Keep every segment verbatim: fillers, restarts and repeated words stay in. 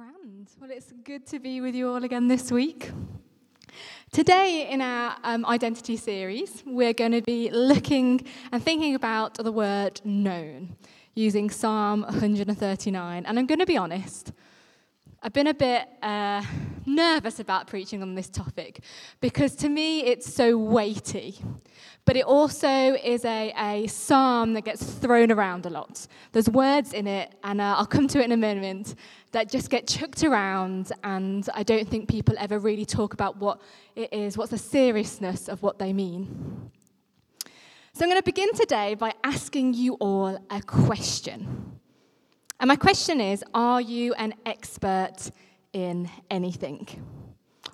Grand. Well, it's good to be with you all again this week. Today in our um, identity series, we're going to be looking and thinking about the word known, using Psalm one thirty-nine. And I'm going to be honest, I've been a bit uh, nervous about preaching on this topic because to me it's so weighty. But it also is a, a psalm that gets thrown around a lot. There's words in it, and uh, I'll come to it in a moment, that just get chucked around, and I don't think people ever really talk about what it is, what's the seriousness of what they mean. So I'm going to begin today by asking you all a question. And my question is, are you an expert in anything?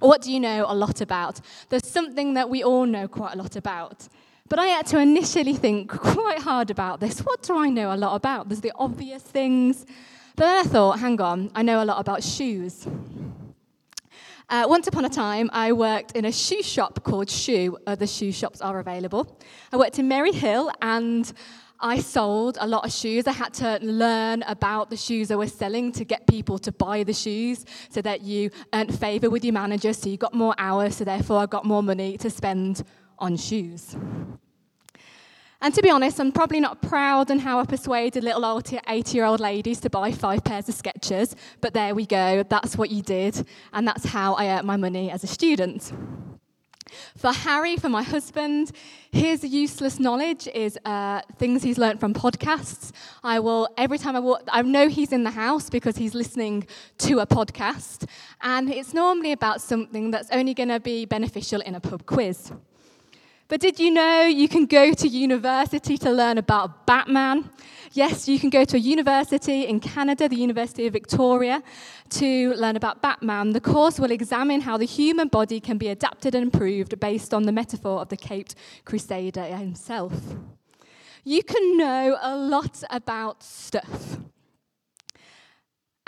Or what do you know a lot about? There's something that we all know quite a lot about. But I had to initially think quite hard about this. What do I know a lot about? There's the obvious things. But then I thought, hang on, I know a lot about shoes. Uh, once upon a time, I worked in a shoe shop called Shoe. Other shoe shops are available. I worked in Maryhill, and I sold a lot of shoes. I had to learn about the shoes I was selling to get people to buy the shoes so that you earned favour with your manager, so you got more hours, so therefore I got more money to spend on shoes. And to be honest, I'm probably not proud on how I persuaded little old eighty-year-old ladies to buy five pairs of Skechers, but there we go, that's what you did, and that's how I earned my money as a student. For Harry, for my husband, his useless knowledge is uh, things he's learnt from podcasts. I will, every time I walk, I know he's in the house because he's listening to a podcast, and it's normally about something that's only going to be beneficial in a pub quiz. But did you know you can go to university to learn about Batman? Yes, you can go to a university in Canada, the University of Victoria, to learn about Batman. The course will examine how the human body can be adapted and improved based on the metaphor of the Caped Crusader himself. You can know a lot about stuff.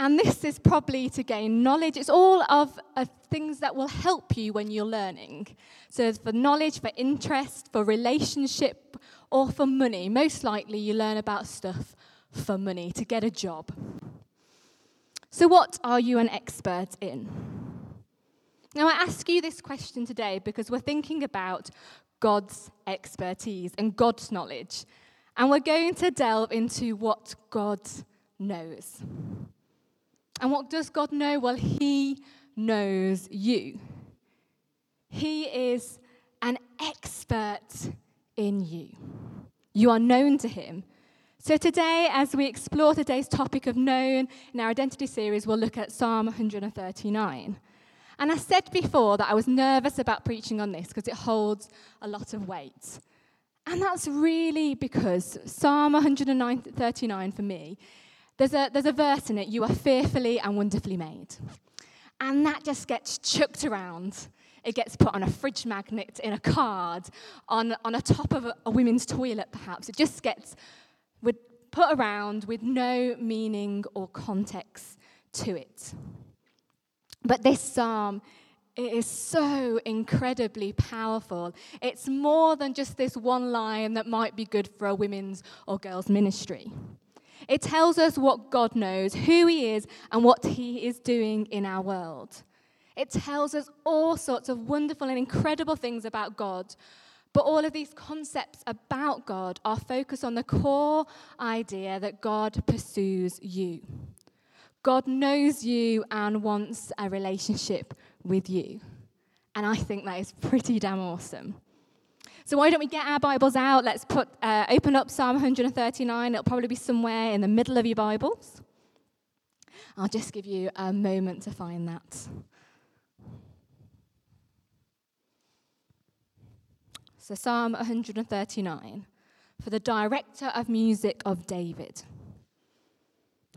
And this is probably to gain knowledge. It's all of uh, things that will help you when you're learning. So for knowledge, for interest, for relationship, or for money. Most likely you learn about stuff for money, to get a job. So what are you an expert in? Now I ask you this question today because we're thinking about God's expertise and God's knowledge. And we're going to delve into what God knows. And what does God know? Well, he knows you. He is an expert in you. You are known to him. So today, as we explore today's topic of known in our identity series, we'll look at Psalm one thirty-nine. And I said before that I was nervous about preaching on this because it holds a lot of weight. And that's really because Psalm one thirty-nine for me, There's a, there's a verse in it, you are fearfully and wonderfully made. And that just gets chucked around. It gets put on a fridge magnet, in a card, on, on a top of a, a women's toilet perhaps. It just gets put around with no meaning or context to it. But this psalm, it is so incredibly powerful. It's more than just this one line that might be good for a women's or girls' ministry. It tells us what God knows, who he is, and what he is doing in our world. It tells us all sorts of wonderful and incredible things about God. But all of these concepts about God are focused on the core idea that God pursues you. God knows you and wants a relationship with you. And I think that is pretty damn awesome. So why don't we get our Bibles out? Let's put uh, open up Psalm one thirty-nine. It'll probably be somewhere in the middle of your Bibles. I'll just give you a moment to find that. So Psalm one thirty-nine, for the director of music of David.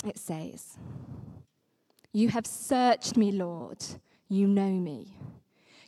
It says, "You have searched me, Lord. You know me.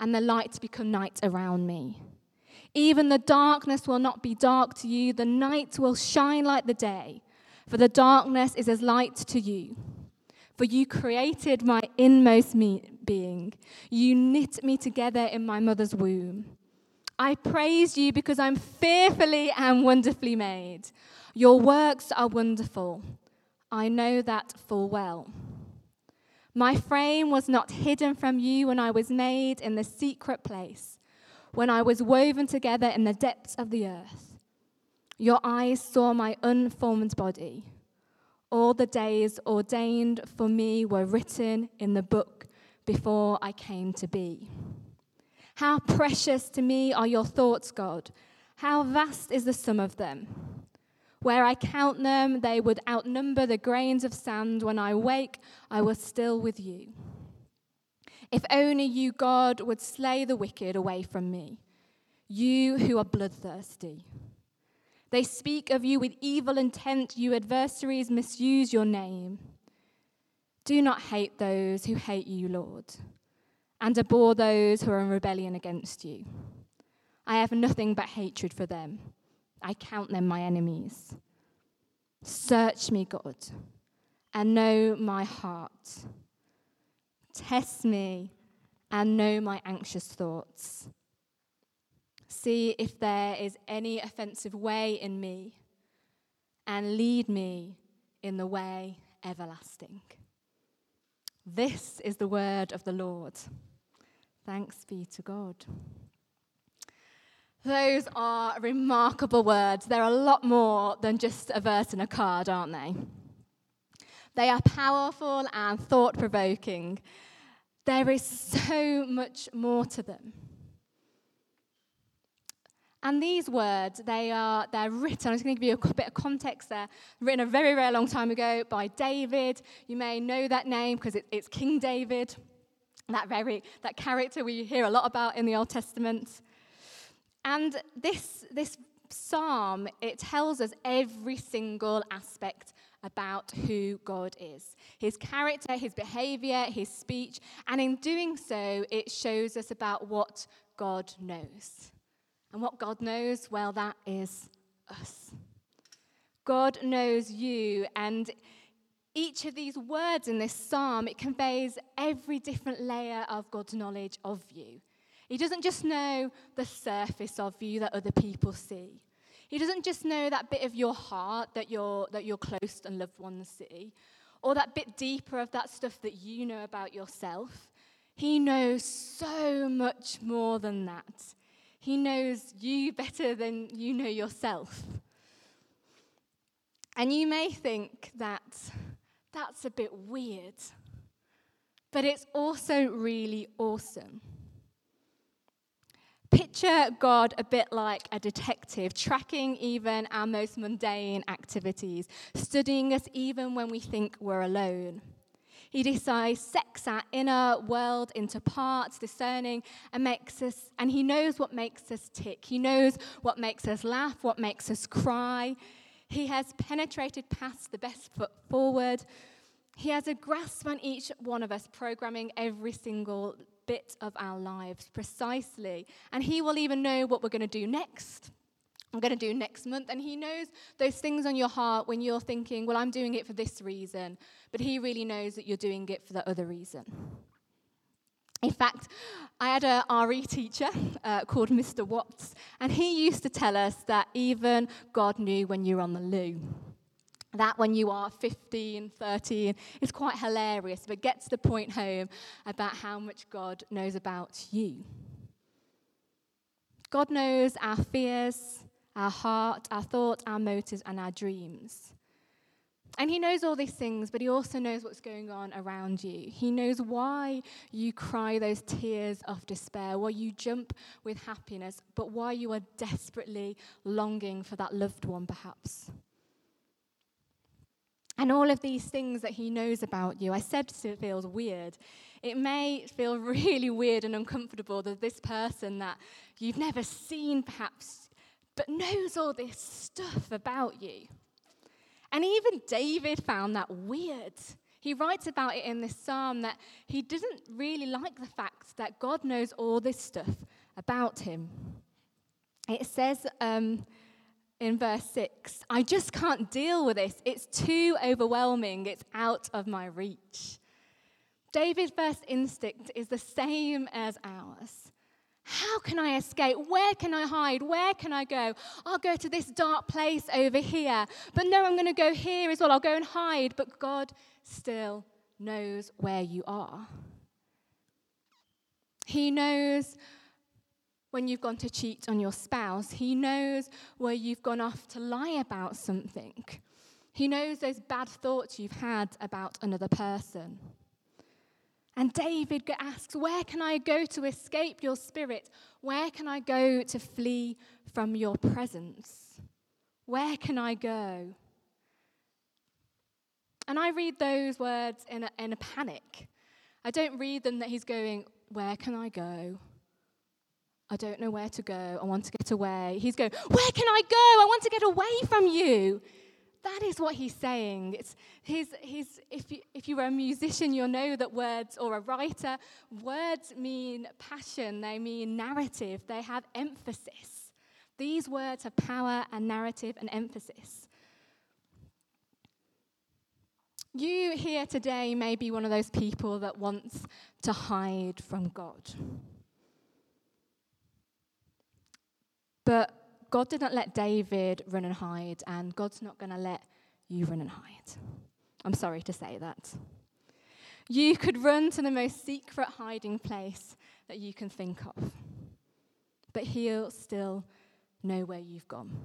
and the light become night around me. Even the darkness will not be dark to you. The night will shine like the day, for the darkness is as light to you. For you created my inmost me- being. You knit me together in my mother's womb. I praise you because I'm fearfully and wonderfully made. Your works are wonderful. I know that full well. My frame was not hidden from you when I was made in the secret place, when I was woven together in the depths of the earth. Your eyes saw my unformed body. All the days ordained for me were written in the book before I came to be. How precious to me are your thoughts, God. How vast is the sum of them. Where I count them, they would outnumber the grains of sand. When I wake, I was still with you. If only you, God, would slay the wicked away from me, you who are bloodthirsty. They speak of you with evil intent. You adversaries misuse your name. Do not hate those who hate you, Lord, and abhor those who are in rebellion against you. I have nothing but hatred for them. I count them my enemies. Search me, God, and know my heart. Test me and know my anxious thoughts. See if there is any offensive way in me, and lead me in the way everlasting. This is the word of the Lord. Thanks be to God. Those are remarkable words. They're a lot more than just a verse and a card, aren't they? They are powerful and thought-provoking. There is so much more to them. And these words, they are, they're written, I'm just going to give you a bit of context there, written a very, very long time ago by David. You may know that name because it, it's King David, that very that character we hear a lot about in the Old Testament. And this, this psalm, it tells us every single aspect about who God is. His character, his behavior, his speech. And in doing so, it shows us about what God knows. And what God knows, well, that is us. God knows you, and each of these words in this psalm, it conveys every different layer of God's knowledge of you. He doesn't just know the surface of you that other people see. He doesn't just know that bit of your heart that your that your close and loved ones see, or that bit deeper of that stuff that you know about yourself. He knows so much more than that. He knows you better than you know yourself. And you may think that that's a bit weird, but it's also really awesome. Picture God a bit like a detective, tracking even our most mundane activities, studying us even when we think we're alone. He decides sex our inner world into parts, discerning, and makes us, and he knows what makes us tick. He knows what makes us laugh, what makes us cry. He has penetrated past the best foot forward. He has a grasp on each one of us, programming every single bit of our lives precisely. And he will even know what we're going to do next. I'm going to do next month, and he knows those things on your heart when you're thinking, well, I'm doing it for this reason, but he really knows that you're doing it for the other reason. In fact, I had a R E teacher uh, called Mister Watts, and he used to tell us that even God knew when you're on the loo. That when you are fifteen, thirteen, it's quite hilarious, but gets the point home about how much God knows about you. God knows our fears, our heart, our thought, our motives, and our dreams. And he knows all these things, but he also knows what's going on around you. He knows why you cry those tears of despair, why you jump with happiness, but why you are desperately longing for that loved one, perhaps. And all of these things that he knows about you, I said it feels weird. It may feel really weird and uncomfortable that this person that you've never seen, perhaps, but knows all this stuff about you. And even David found that weird. He writes about it in this psalm that he doesn't really like the fact that God knows all this stuff about him. It says um, in verse six, I just can't deal with this. It's too overwhelming. It's out of my reach. David's first instinct is the same as ours. How can I escape? Where can I hide? Where can I go? I'll go to this dark place over here. But no, I'm going to go here as well. I'll go and hide. But God still knows where you are. He knows when you've gone to cheat on your spouse. He knows where you've gone off to lie about something. He knows those bad thoughts you've had about another person. And David asks, where can I go to escape your spirit? Where can I go to flee from your presence? Where can I go? And I read those words in a, in a panic. I don't read them that he's going, where can I go? I don't know where to go. I want to get away. He's going, where can I go? I want to get away from you. That is what he's saying. It's his, his, if you, if you were a musician, you'll know that words, or a writer, words mean passion, they mean narrative, they have emphasis. These words have power and narrative and emphasis. You here today may be one of those people that wants to hide from God. But God didn't let David run and hide, and God's not going to let you run and hide. I'm sorry to say that. You could run to the most secret hiding place that you can think of, but he'll still know where you've gone.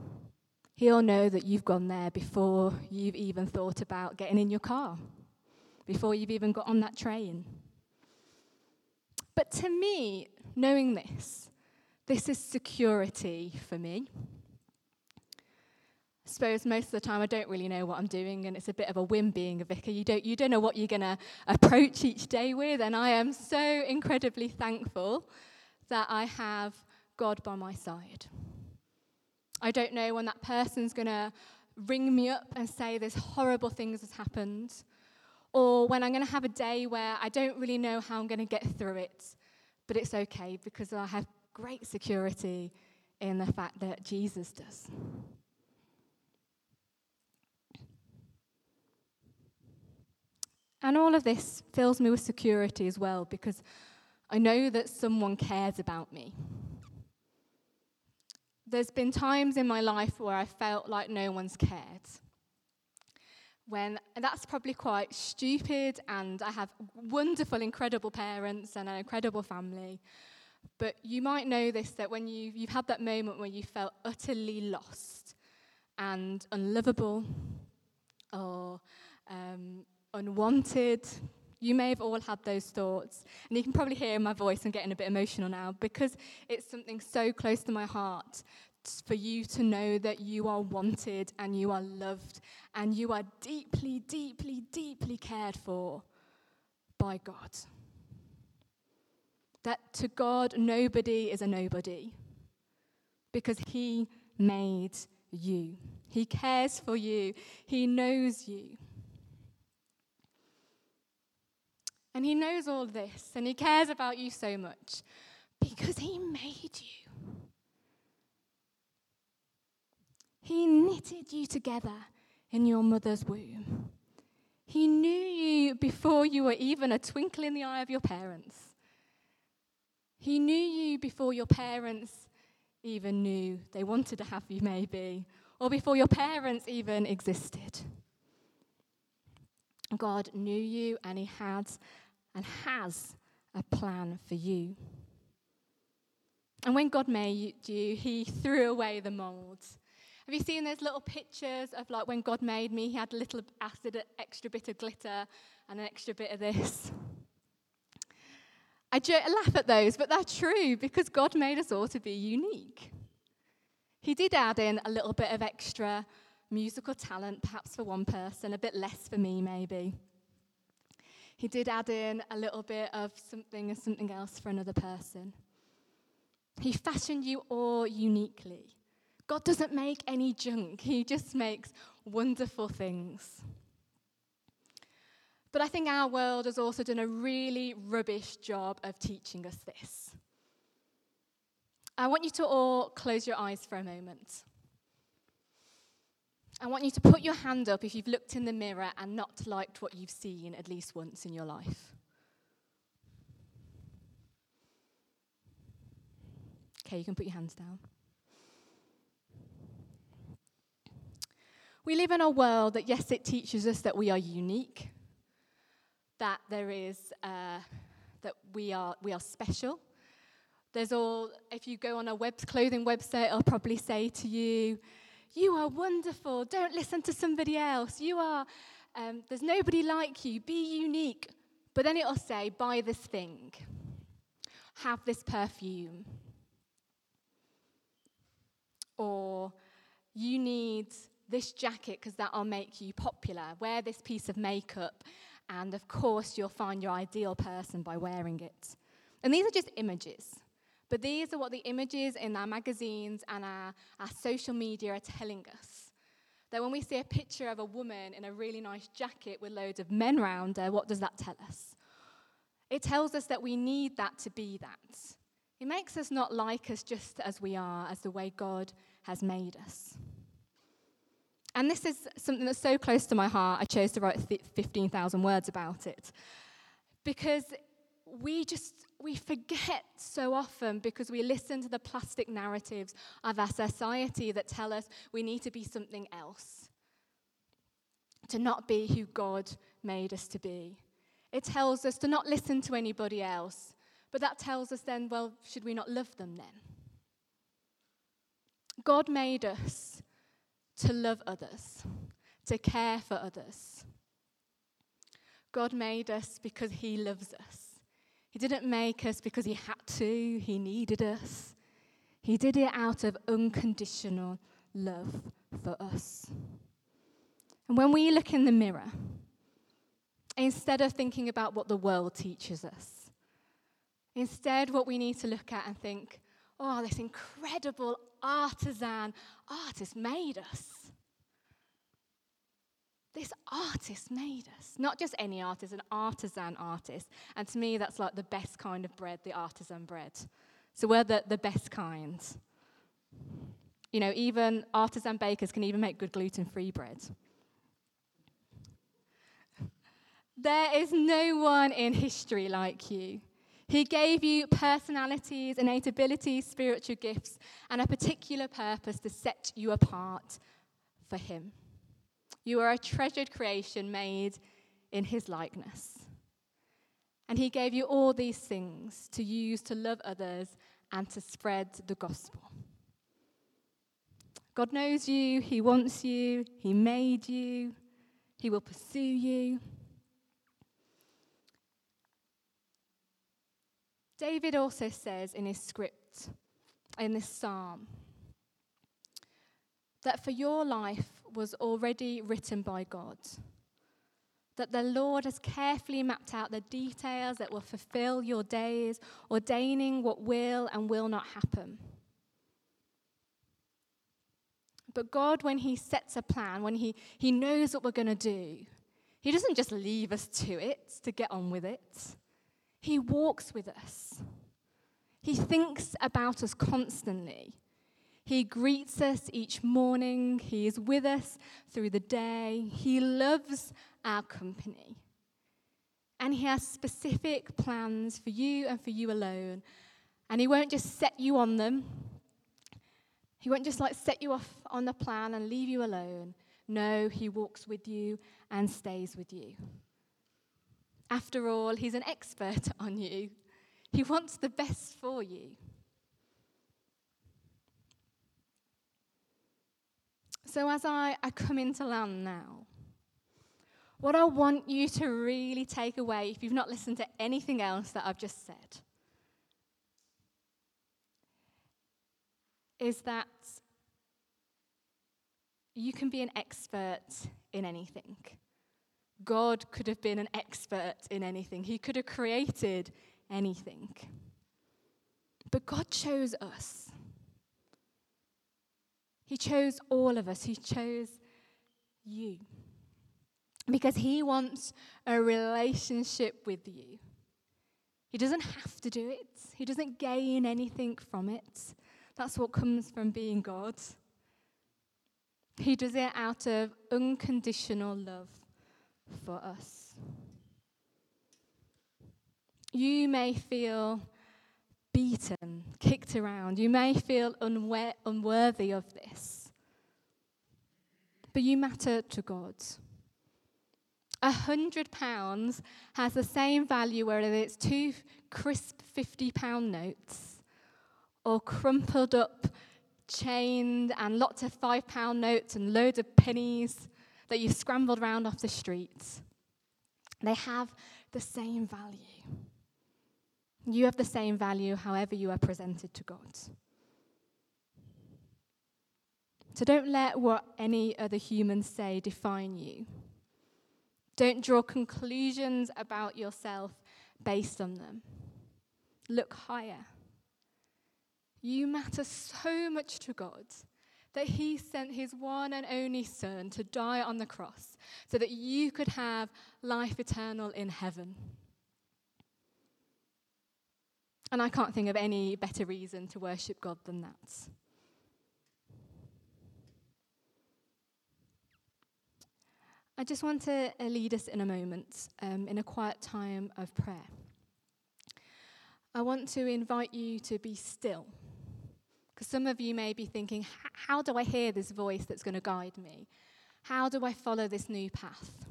He'll know that you've gone there before you've even thought about getting in your car, before you've even got on that train. But to me, knowing this, This is security for me. I suppose most of the time I don't really know what I'm doing, and it's a bit of a whim being a vicar. You don't, you don't know what you're going to approach each day with, and I am so incredibly thankful that I have God by my side. I don't know when that person's going to ring me up and say this horrible thing has happened, or when I'm going to have a day where I don't really know how I'm going to get through it, but it's okay because I have great security in the fact that Jesus does. And all of this fills me with security as well, because I know that someone cares about me. There's been times in my life where I felt like no one's cared. When and that's probably quite stupid, and I have wonderful, incredible parents and an incredible family. But you might know this, that when you, you've had that moment where you felt utterly lost and unlovable or um, unwanted, you may have all had those thoughts. And you can probably hear in my voice, I'm getting a bit emotional now, because it's something so close to my heart for you to know that you are wanted and you are loved and you are deeply, deeply, deeply cared for by God. That to God, nobody is a nobody, because he made you. He cares for you. He knows you. And he knows all this, and he cares about you so much because he made you. He knitted you together in your mother's womb. He knew you before you were even a twinkle in the eye of your parents. He knew you before your parents even knew they wanted to have you, maybe, or before your parents even existed. God knew you, and he had and has a plan for you. And when God made you, he threw away the mold. Have you seen those little pictures of like when God made me, he had a little acid, an extra bit of glitter and an extra bit of this? I laugh at those, but they're true because God made us all to be unique. He did add in a little bit of extra musical talent, perhaps for one person, a bit less for me maybe. He did add in a little bit of something and something else for another person. He fashioned you all uniquely. God doesn't make any junk. He just makes wonderful things. But I think our world has also done a really rubbish job of teaching us this. I want you to all close your eyes for a moment. I want you to put your hand up if you've looked in the mirror and not liked what you've seen at least once in your life. Okay, you can put your hands down. We live in a world that, yes, it teaches us that we are unique, that there is, uh, that we are we are special. There's all, if you go on a web clothing website, it'll probably say to you, you are wonderful, don't listen to somebody else, you are, um, there's nobody like you, be unique. But then it'll say, buy this thing, have this perfume, or you need this jacket because that'll make you popular, wear this piece of makeup, and of course you'll find your ideal person by wearing it. And these are just images, but these are what the images in our magazines and our, our social media are telling us. That when we see a picture of a woman in a really nice jacket with loads of men around her, what does that tell us? It tells us that we need that to be that. It makes us not like us just as we are, as the way God has made us. And this is something that's so close to my heart, I chose to write fifteen thousand words about it. Because we just, we forget so often because we listen to the plastic narratives of our society that tell us we need to be something else. To not be who God made us to be. It tells us to not listen to anybody else. But that tells us then, well, should we not love them then? God made us to love others, to care for others. God made us because he loves us. He didn't make us because he had to, he needed us. He did it out of unconditional love for us. And when we look in the mirror, instead of thinking about what the world teaches us, instead what we need to look at and think, oh, this incredible artisan artist made us. This artist made us. Not just any artist, an artisan artist. And to me, that's like the best kind of bread, the artisan bread. So we're the, the best kind. You know, even artisan bakers can even make good gluten-free bread. There is no one in history like you. He gave you personalities, innate abilities, spiritual gifts, and a particular purpose to set you apart for him. You are a treasured creation made in his likeness. And he gave you all these things to use to love others and to spread the gospel. God knows you, he wants you, he made you, he will pursue you. David also says in his script, in this psalm, that for your life was already written by God, that the Lord has carefully mapped out the details that will fulfill your days, ordaining what will and will not happen. But God, when he sets a plan, when he, he knows what we're going to do, he doesn't just leave us to it to get on with it. He walks with us. He thinks about us constantly. He greets us each morning. He is with us through the day. He loves our company. And he has specific plans for you and for you alone. And he won't just set you on them. He won't just like set you off on the plan and leave you alone. No, he walks with you and stays with you. After all, he's an expert on you. He wants the best for you. So as I, I come into land now, what I want you to really take away, if you've not listened to anything else that I've just said, is that you can be an expert in anything. God could have been an expert in anything. He could have created anything. But God chose us. He chose all of us. He chose you. Because he wants a relationship with you. He doesn't have to do it. He doesn't gain anything from it. That's what comes from being God. He does it out of unconditional love for us. You may feel beaten, kicked around. You may feel unwe- unworthy of this. But you matter to God. A hundred pounds has the same value whether it's two crisp fifty-pound notes or crumpled up, chained, and lots of five-pound notes and loads of pennies that you've scrambled round off the streets. They have the same value. You have the same value however you are presented to God. So don't let what any other human say define you. Don't draw conclusions about yourself based on them. Look higher. You matter so much to God that he sent his one and only Son to die on the cross so that you could have life eternal in heaven. And I can't think of any better reason to worship God than that. I just want to lead us in a moment, um, in a quiet time of prayer. I want to invite you to be still. Because some of you may be thinking, how do I hear this voice that's going to guide me? How do I follow this new path?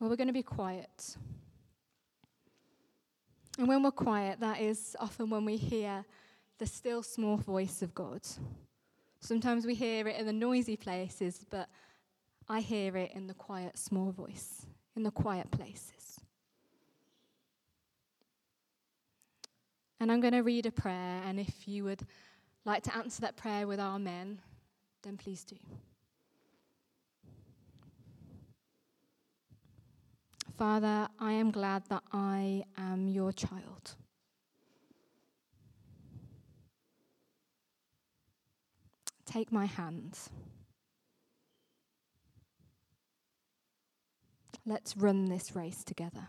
Well, we're going to be quiet. And when we're quiet, that is often when we hear the still small voice of God. Sometimes we hear it in the noisy places, but I hear it in the quiet small voice, in the quiet places. And I'm going to read a prayer, and if you would like to answer that prayer with amen, then please do. Father, I am glad that I am your child. Take my hand. Let's run this race together.